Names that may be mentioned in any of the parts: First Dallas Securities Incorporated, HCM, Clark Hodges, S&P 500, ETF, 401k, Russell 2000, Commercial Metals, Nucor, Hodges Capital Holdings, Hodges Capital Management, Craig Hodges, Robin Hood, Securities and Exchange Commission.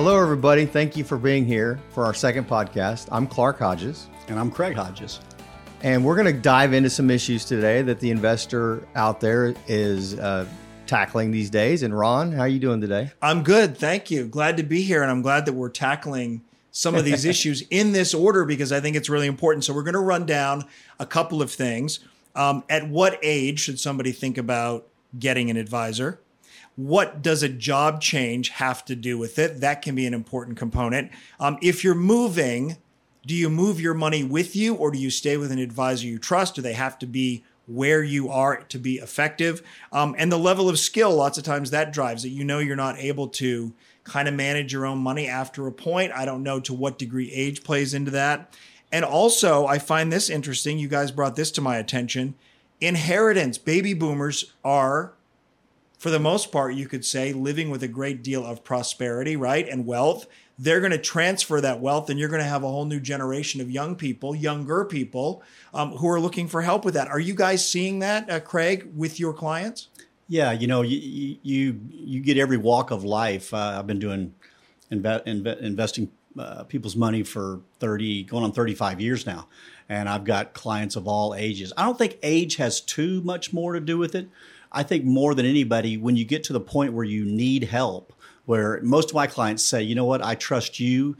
Hello, everybody. Thank you for being here for our second podcast. I'm Clark Hodges. And I'm Craig Hodges. And we're going to dive into some issues today that the investor out there is tackling these days. And Ron, how are you doing today? I'm good. Thank you. Glad to be here. And I'm glad that we're tackling some of these issues in this order because I think it's really important. So we're going to run down a couple of things. At what age should somebody think about getting an advisor? What does a job change have to do with it? That can be an important component. If you're moving, do you move your money with you or do you stay with an advisor you trust? Do they have to be where you are to be effective? And the level of skill, lots of times that drives it. You know, you're not able to kind of manage your own money after a point. I don't know to what degree age plays into that. And also, I find this interesting. You guys brought this to my attention. Inheritance. Baby boomers are, for the most part, you could say, living with a great deal of prosperity, right? And wealth. They're going to transfer that wealth and you're going to have a whole new generation of young people, younger people who are looking for help with that. Are you guys seeing that, Craig, with your clients? Yeah. You know, you get every walk of life. I've been doing investing people's money for going on 35 years now. And I've got clients of all ages. I don't think age has too much more to do with it. I think more than anybody, when you get to the point where you need help, where most of my clients say, you know what, I trust you.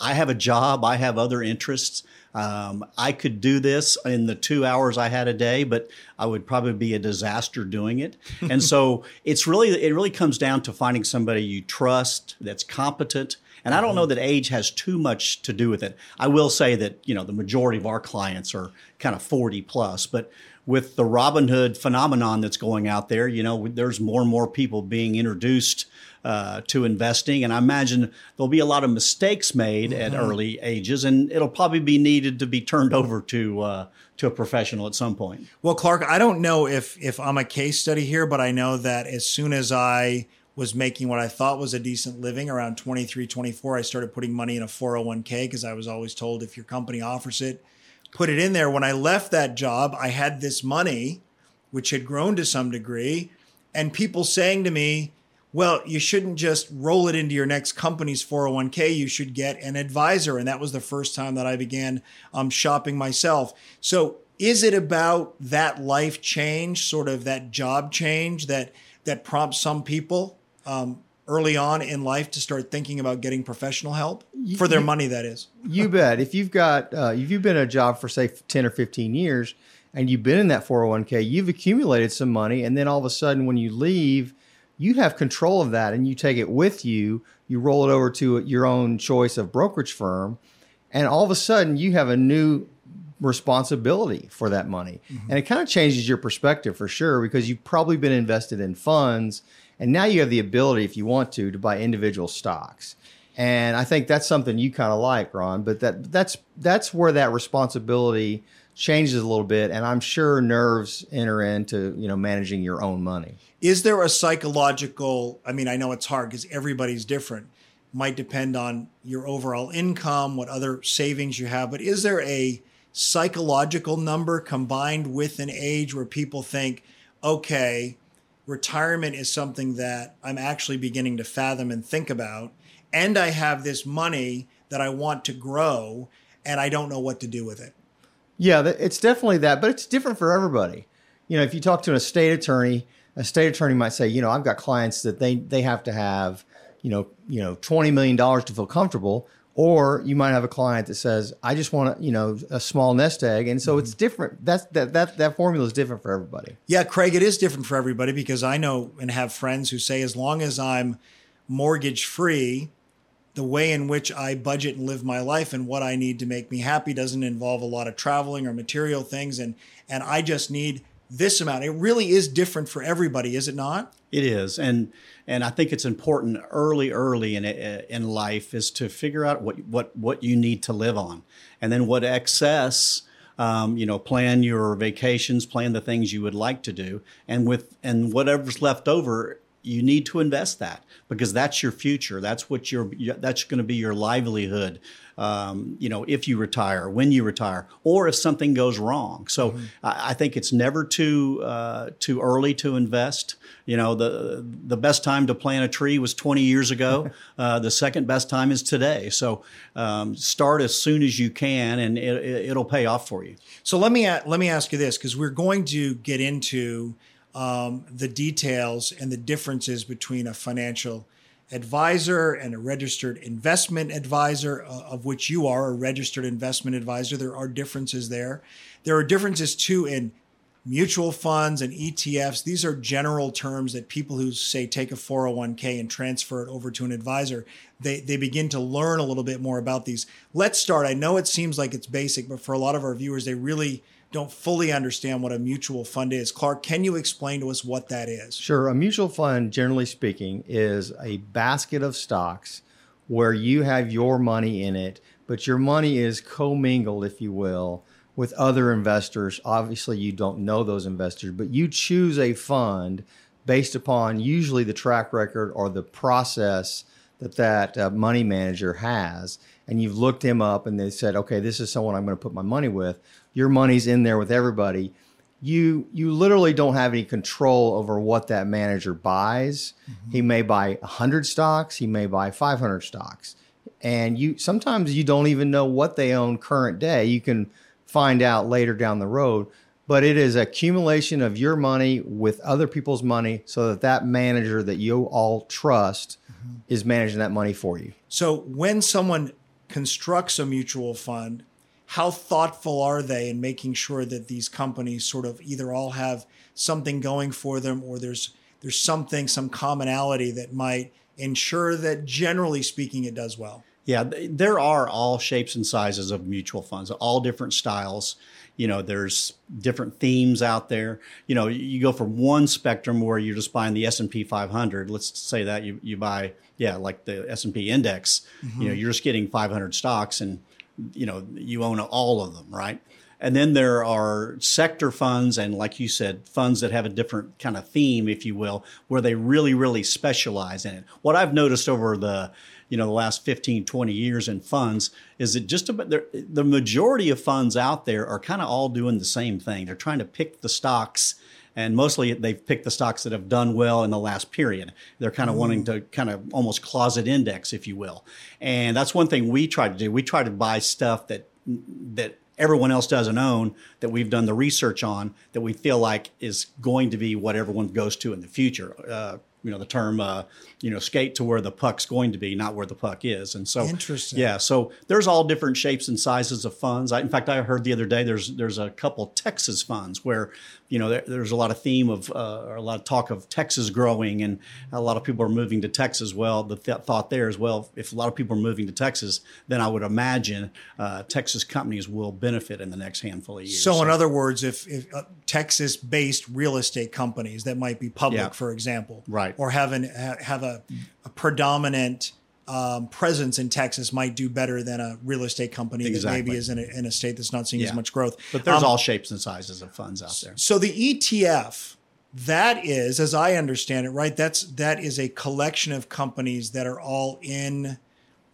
I have a job. I have other interests. I could do this in the 2 hours I had a day, but I would probably be a disaster doing it. And so it really comes down to finding somebody you trust that's competent. And I don't know that age has too much to do with it. I will say that, you know, the majority of our clients are kind of 40 plus, but with the Robin Hood phenomenon that's going out there, you know, there's more and more people being introduced to investing. And I imagine there'll be a lot of mistakes made at early ages, and it'll probably be needed to be turned over to a professional at some point. Well, Clark, I don't know if I'm a case study here, but I know that as soon as I was making what I thought was a decent living around 23, 24, I started putting money in a 401k because I was always told if your company offers it, put it in there. When I left that job, I had this money, which had grown to some degree, and people saying to me, well, you shouldn't just roll it into your next company's 401k. You should get an advisor. And that was the first time that I began shopping myself. So is it about that life change, sort of that job change that prompts some people early on in life to start thinking about getting professional help for their money, that is? You bet. If you've got, if you've been at a job for say 10 or 15 years and you've been in that 401k, you've accumulated some money. And then all of a sudden when you leave, you have control of that and you take it with you, you roll it over to your own choice of brokerage firm. And all of a sudden you have a new responsibility for that money. Mm-hmm. And it kind of changes your perspective for sure, because you've probably been invested in funds. And now you have the ability, if you want to buy individual stocks. And I think that's something you kind of like, Ron, but that's where that responsibility changes a little bit. And I'm sure nerves enter into, you know, managing your own money. Is there a psychological, I mean, I know it's hard because everybody's different, might depend on your overall income, what other savings you have, but is there a psychological number combined with an age where people think, okay, retirement is something that I'm actually beginning to fathom and think about. And I have this money that I want to grow and I don't know what to do with it. Yeah, it's definitely that, but it's different for everybody. You know, if you talk to an estate attorney, a state attorney might say, you know, I've got clients that they have to have, you know, $20 million to feel comfortable. Or you might have a client that says, I just want to, you know, a small nest egg. And so it's different. That formula is different for everybody. Yeah, Craig, it is different for everybody because I know and have friends who say, as long as I'm mortgage free, the way in which I budget and live my life and what I need to make me happy doesn't involve a lot of traveling or material things. And I just need this amount. It really is different for everybody, is it not? It is. And I think it's important early in life is to figure out what you need to live on. And then what excess, you know, plan your vacations, plan the things you would like to do. And whatever's left over, you need to invest that because that's your future. That's going to be your livelihood. If you retire, when you retire, or if something goes wrong. So mm-hmm. I think it's never too early to invest. You know, the best time to plant a tree was 20 years ago. The second best time is today. So start as soon as you can, and it'll pay off for you. So let me ask you this, because we're going to get into the details and the differences between a financial advisor and a registered investment advisor, of which you are a registered investment advisor. There are differences there. There are differences too in mutual funds and ETFs. These are general terms that people who say take a 401k and transfer it over to an advisor, they begin to learn a little bit more about these. Let's start. I know it seems like it's basic, but for a lot of our viewers, they really don't fully understand what a mutual fund is. Clark, can you explain to us what that is? Sure. A mutual fund, generally speaking, is a basket of stocks where you have your money in it, but your money is commingled, if you will, with other investors. Obviously, you don't know those investors, but you choose a fund based upon usually the track record or the process that money manager has, and you've looked him up and they said, okay, this is someone I'm going to put my money with. Your money's in there with everybody. You literally don't have any control over what that manager buys. Mm-hmm. He may buy 100 stocks. He may buy 500 stocks. And sometimes you don't even know what they own current day. You can find out later down the road. But it is accumulation of your money with other people's money so that manager that you all trust mm-hmm. is managing that money for you. So when someone constructs a mutual fund, how thoughtful are they in making sure that these companies sort of either all have something going for them or there's some commonality that might ensure that, generally speaking, it does well? Yeah, there are all shapes and sizes of mutual funds, all different styles. You know, there's different themes out there. You know, you go from one spectrum where you're just buying the S&P 500. Let's say that you buy, like the S&P index. Mm-hmm. You know, you're just getting 500 stocks and, you know, you own all of them, right? And then there are sector funds and, like you said, funds that have a different kind of theme, if you will, where they really, really specialize in it. What I've noticed over the last 15, 20 years in funds is that just about the majority of funds out there are kind of all doing the same thing. They're trying to pick the stocks, and mostly they've picked the stocks that have done well in the last period. They're kind of wanting to kind of almost closet index, if you will. And that's one thing we try to do. We try to buy stuff that everyone else doesn't own, that we've done the research on, that we feel like is going to be what everyone goes to in the future. The term, skate to where the puck's going to be, not where the puck is. And so, interesting. Yeah, so there's all different shapes and sizes of funds. I heard the other day there's a couple Texas funds where, you know, there's a lot of theme of or a lot of talk of Texas growing, and a lot of people are moving to Texas. Well, the thought there is, well, if a lot of people are moving to Texas, then I would imagine Texas companies will benefit in the next handful of years. So in other words, if Texas-based real estate companies that might be public, for example, right. Or have a predominant presence in Texas might do better than a real estate company that maybe is in a state that's not seeing as much growth. But there's all shapes and sizes of funds out there. So the ETF, that is, as I understand it, right, that is a collection of companies that are all in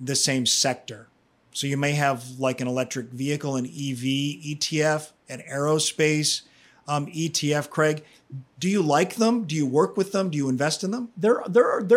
the same sector. So you may have like an electric vehicle, an EV ETF, an aerospace ETF. Craig, do you like them? Do you work with them? Do you invest in them? There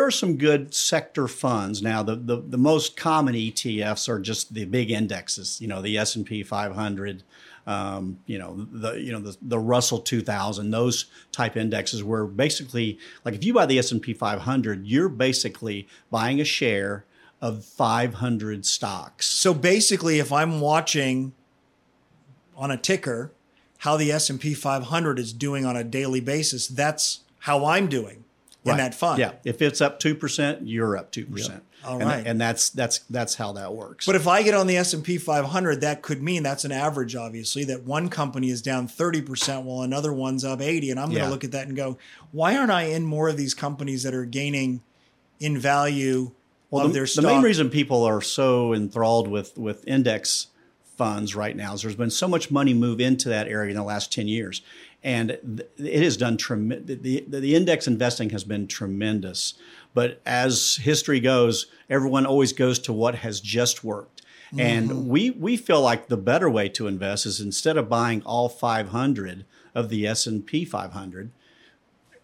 are some good sector funds. Now, the most common ETFs are just the big indexes, you know, the S&P 500, the Russell 2000, those type indexes where basically, like if you buy the S&P 500, you're basically buying a share of 500 stocks. So basically, if I'm watching on a ticker how the S&P 500 is doing on a daily basis, that's how I'm doing in that fund. Yeah, if it's up 2%, you're up 2%. Yep. All right. And that's how that works. But if I get on the S&P 500, that could mean, that's an average, obviously, that one company is down 30% while another one's up 80%. And I'm going to look at that and go, why aren't I in more of these companies that are gaining in value of their stock? The main reason people are so enthralled with index funds right now is there's been so much money move into that area in the last 10 years. And it has done tremendous. The index investing has been tremendous. But as history goes, everyone always goes to what has just worked. Mm-hmm. And we feel like the better way to invest is instead of buying all 500 of the S&P 500,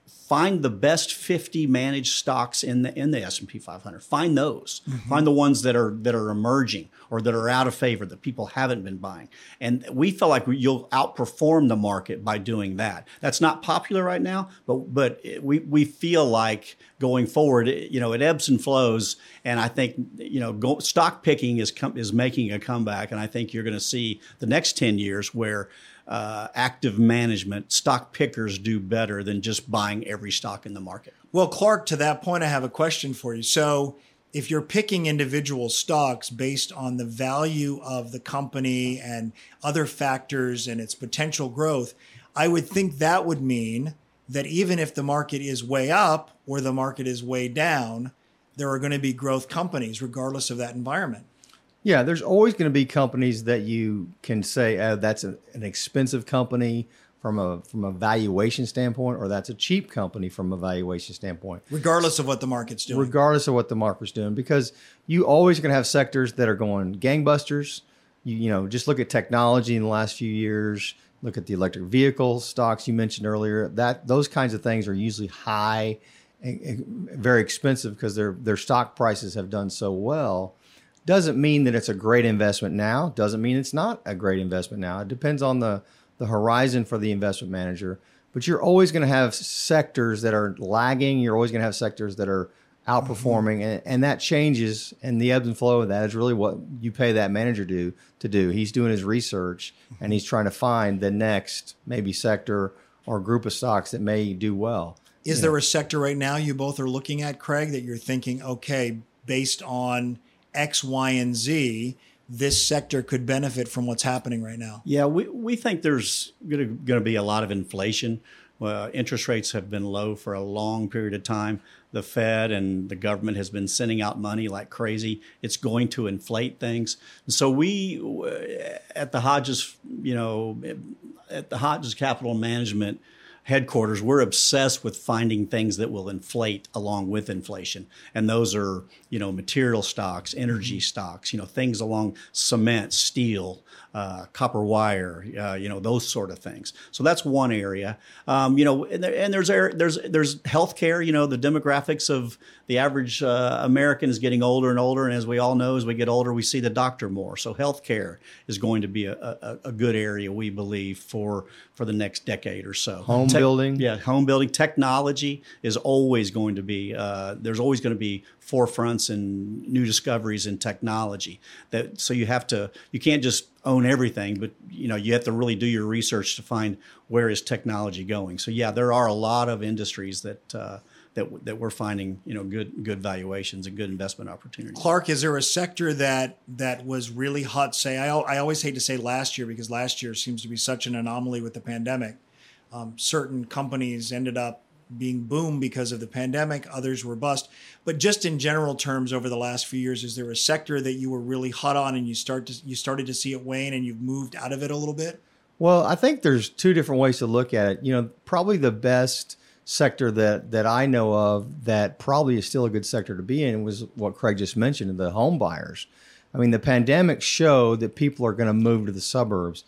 find the best 50 managed stocks in the S&P 500. Find those. Mm-hmm. Find the ones that are emerging or that are out of favor that people haven't been buying. And we feel like you'll outperform the market by doing that. That's not popular right now, but we feel like going forward, it ebbs and flows. And I think stock picking is making a comeback. And I think you're going to see the next 10 years where active management, stock pickers do better than just buying every stock in the market. Well, Clark, to that point, I have a question for you. So if you're picking individual stocks based on the value of the company and other factors and its potential growth, I would think that would mean that even if the market is way up or the market is way down, there are going to be growth companies regardless of that environment. Yeah, there's always going to be companies that you can say, oh, that's an expensive company from a valuation standpoint, or that's a cheap company from a valuation standpoint. Regardless of what the market's doing. Regardless of what the market's doing, because you always going to have sectors that are going gangbusters. You just look at technology in the last few years, look at the electric vehicle stocks you mentioned earlier. Those kinds of things are usually high and very expensive because their stock prices have done so well. Doesn't mean that it's a great investment now. Doesn't mean it's not a great investment now. It depends on the horizon for the investment manager. But you're always going to have sectors that are lagging. You're always going to have sectors that are outperforming. Mm-hmm. And that changes. And the ebb and flow of that is really what you pay that manager to do. He's doing his research, mm-hmm. and he's trying to find the next maybe sector or group of stocks that may do well. Is there a sector right now you both are looking at, Craig, that you're thinking, okay, based on X, Y, and Z, this sector could benefit from what's happening right now? Yeah, we think there's going to be a lot of inflation. Interest rates have been low for a long period of time. The Fed and the government has been sending out money like crazy. It's going to inflate things. And so we at the Hodges, at the Hodges Capital Management headquarters, we're obsessed with finding things that will inflate along with inflation. And those are, material stocks, energy stocks, things along cement, steel, copper wire, those sort of things. So that's one area. There's healthcare. The demographics of the average American is getting older and older. And as we all know, as we get older, we see the doctor more. So healthcare is going to be a good area, we believe, for the next decade or so. Home building. Yeah, home building. Technology is always going to be, there's always going to be forefronts and new discoveries in technology. So you can't just own everything, but you have to really do your research to find where is technology going. So yeah, there are a lot of industries that we're finding, good valuations and good investment opportunities. Clark, is there a sector that was really hot? I always hate to say last year because last year seems to be such an anomaly with the pandemic. Certain companies ended up being boom because of the pandemic. Others were bust. But just in general terms, over the last few years, is there a sector that you were really hot on and you started to see it wane and you've moved out of it a little bit? Well, I think there's two different ways to look at it. Probably the best sector that I know of that probably is still a good sector to be in was what Craig just mentioned, the home buyers. I mean, the pandemic showed that people are going to move to the suburbs.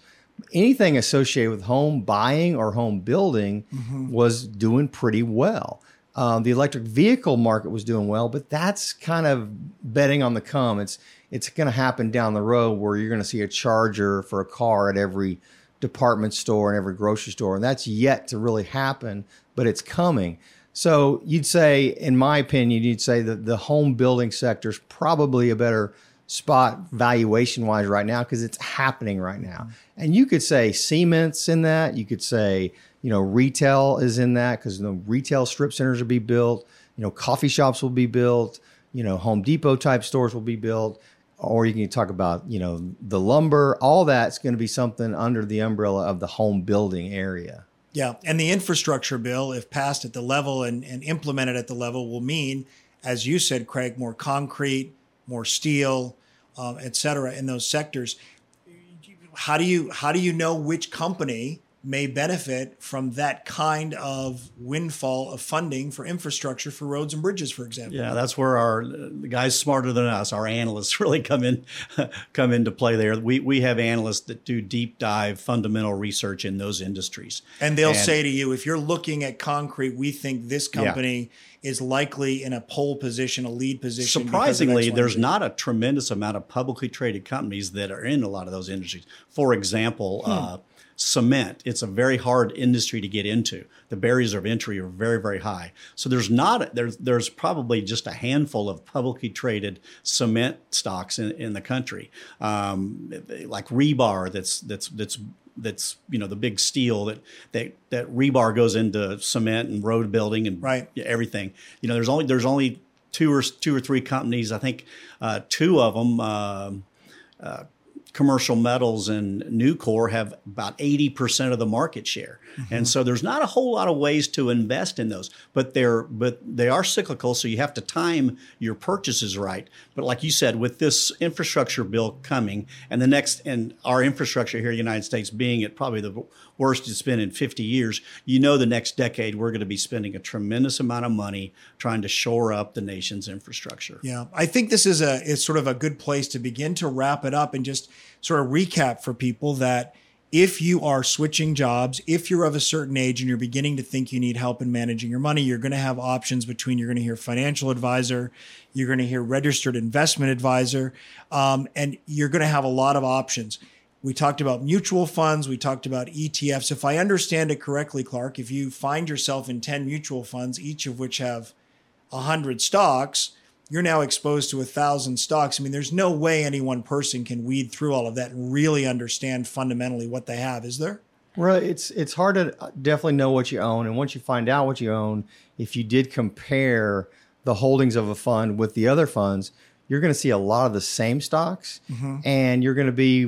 Anything associated with home buying or home building mm-hmm. was doing pretty well. The electric vehicle market was doing well, but that's kind of betting on the come. It's going to happen down the road where you're going to see a charger for a car at every department store and every grocery store, and that's yet to really happen, but it's coming. So you'd say, in my opinion, that the home building sector is probably a better spot valuation-wise right now because it's happening right now. And you could say cement's in that. You could say, retail is in that because the retail strip centers will be built. Coffee shops will be built. Home Depot-type stores will be built. Or you can talk about, the lumber. All that's going to be something under the umbrella of the home building area. Yeah, and the infrastructure bill, if passed at the level and implemented at the level, will mean, as you said, Craig, more concrete, more steel, et cetera, in those sectors. how do you know which company may benefit from that kind of windfall of funding for infrastructure for roads and bridges, for example? Yeah, that's where our the guys smarter than us, our analysts, really come into play there. We have analysts that do deep dive fundamental research in those industries. And they'll say to you, if you're looking at concrete, we think this company is likely in a pole position, a lead position. Surprisingly, there's not a tremendous amount of publicly traded companies that are in a lot of those industries. For example, cement. It's a very hard industry to get into. The barriers of entry are very, very high. So there's probably just a handful of publicly traded cement stocks in the country, like rebar. That's the big steel that rebar goes into cement and road building and everything. There's only two or three companies. I think two of them. Commercial Metals and Nucor have about 80% of the market share. Mm-hmm. And so there's not a whole lot of ways to invest in those, but they are cyclical. So you have to time your purchases right. But like you said, with this infrastructure bill coming and our infrastructure here in the United States being at probably the worst it's been in 50 years, the next decade, we're going to be spending a tremendous amount of money trying to shore up the nation's infrastructure. Yeah. I think this is sort of a good place to begin to wrap it up and just sort of recap for people that if you are switching jobs, if you're of a certain age and you're beginning to think you need help in managing your money, you're going to have options between, you're going to hear financial advisor, you're going to hear registered investment advisor, and you're going to have a lot of options. We talked about mutual funds. We talked about ETFs. If I understand it correctly, Clark, if you find yourself in 10 mutual funds, each of which have 100 stocks, you're now exposed to 1,000 stocks. I mean, there's no way any one person can weed through all of that and really understand fundamentally what they have, is there? Well, it's hard to definitely know what you own. And once you find out what you own, if you did compare the holdings of a fund with the other funds, you're going to see a lot of the same stocks. Mm-hmm. And you're going to be,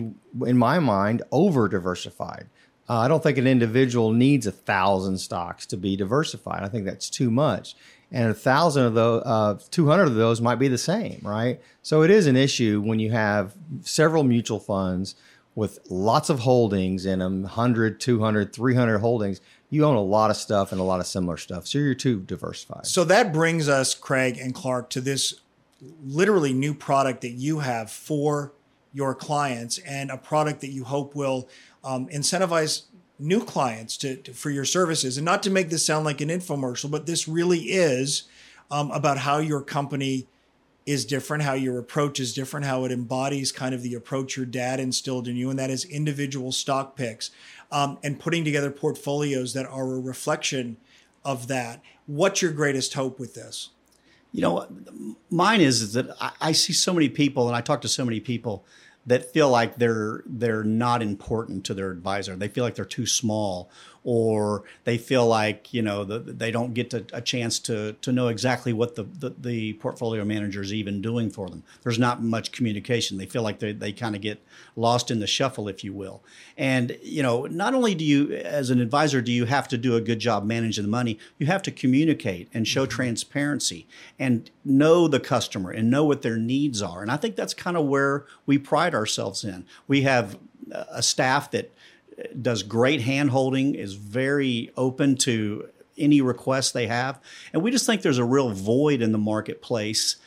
in my mind, over-diversified. I don't think an individual needs 1,000 stocks to be diversified. I think that's too much. And 1,000 of those, 200 of those might be the same, right? So it is an issue when you have several mutual funds with lots of holdings in them, 100, 200, 300 holdings. You own a lot of stuff and a lot of similar stuff. So you're too diversified. So that brings us, Craig and Clark, to this literally new product that you have for your clients, and a product that you hope will incentivize new clients for your services. And not to make this sound like an infomercial, but this really is about how your company is different, how your approach is different, how it embodies kind of the approach your dad instilled in you, and that is individual stock picks and putting together portfolios that are a reflection of that. What's your greatest hope with this? Mine is that I see so many people and I talk to so many people that feel like they're not important to their advisor. They feel like they're too small, or they feel like, they don't get a chance to know exactly what the portfolio manager is even doing for them. There's not much communication. They feel like they kind of get lost in the shuffle, if you will. And, not only do you, as an advisor, do you have to do a good job managing the money, you have to communicate and show transparency and know the customer and know what their needs are. And I think that's kind of where we pride ourselves in. We have a staff that does great hand-holding, is very open to any requests they have. And we just think there's a real void in the marketplace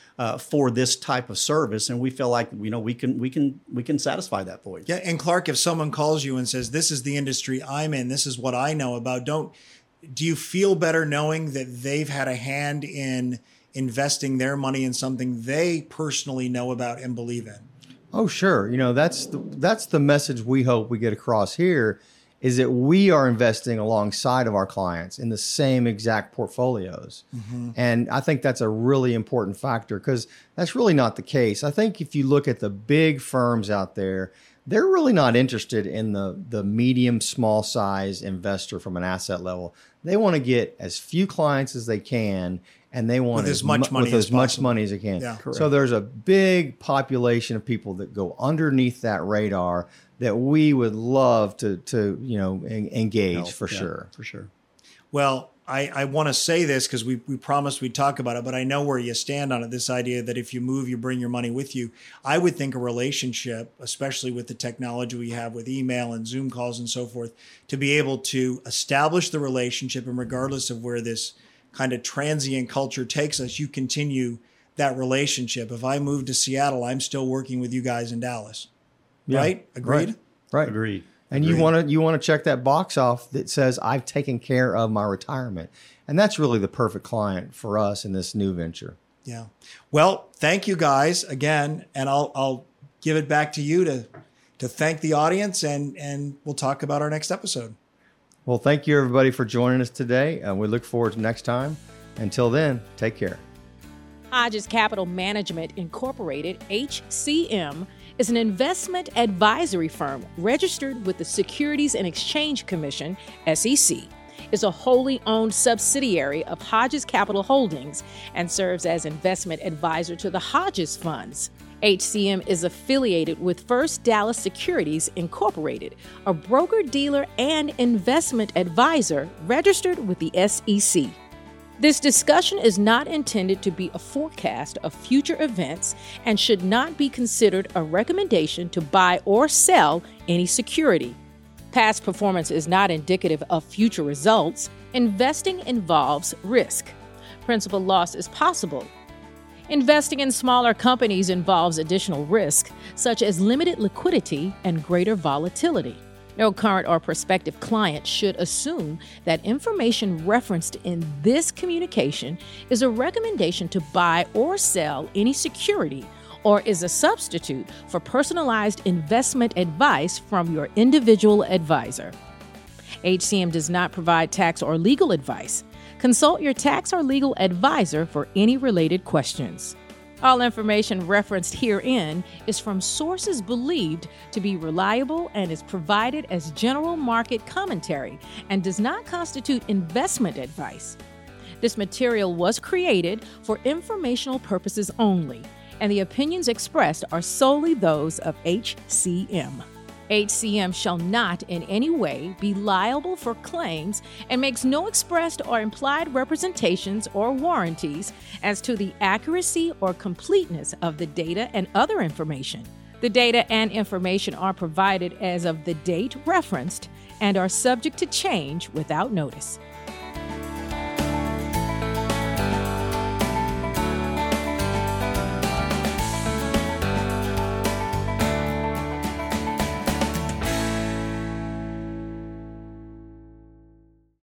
for this type of service. And we feel like, we can satisfy that void. Yeah. And Clark, if someone calls you and says, this is the industry I'm in, this is what I know about, do you feel better knowing that they've had a hand in investing their money in something they personally know about and believe in? Oh, sure. That's the message we hope we get across here, is that we are investing alongside of our clients in the same exact portfolios. Mm-hmm. And I think that's a really important factor, because that's really not the case. I think if you look at the big firms out there, they're really not interested in the medium, small size investor from an asset level. They want to get as few clients as they can, and they want with as much money as they can. Yeah, so there's a big population of people that go underneath that radar that we would love to engage for sure. Well, I want to say this because we promised we'd talk about it, but I know where you stand on it, this idea that if you move, you bring your money with you. I would think a relationship, especially with the technology we have with email and Zoom calls and so forth, to be able to establish the relationship, and regardless of where this kind of transient culture takes us, you continue that relationship. If I move to Seattle, I'm still working with you guys in Dallas. Yeah. Right? Agreed? Right. Agreed. And you want to check that box off that says I've taken care of my retirement. And that's really the perfect client for us in this new venture. Yeah. Well, thank you guys again. And I'll give it back to you to thank the audience, and we'll talk about our next episode. Well, thank you everybody for joining us today. And we look forward to next time. Until then, take care. Hodges Capital Management Incorporated, HCM, is an investment advisory firm registered with the Securities and Exchange Commission, SEC. It's a wholly owned subsidiary of Hodges Capital Holdings and serves as investment advisor to the Hodges Funds. HCM is affiliated with First Dallas Securities Incorporated, a broker-dealer and investment advisor registered with the SEC. This discussion is not intended to be a forecast of future events and should not be considered a recommendation to buy or sell any security. Past performance is not indicative of future results. Investing involves risk. Principal loss is possible. Investing in smaller companies involves additional risk, such as limited liquidity and greater volatility. No current or prospective client should assume that information referenced in this communication is a recommendation to buy or sell any security, or is a substitute for personalized investment advice from your individual advisor. HCM does not provide tax or legal advice. Consult your tax or legal advisor for any related questions. All information referenced herein is from sources believed to be reliable and is provided as general market commentary and does not constitute investment advice. This material was created for informational purposes only, and the opinions expressed are solely those of HCM. HCM shall not in any way be liable for claims and makes no expressed or implied representations or warranties as to the accuracy or completeness of the data and other information. The data and information are provided as of the date referenced and are subject to change without notice.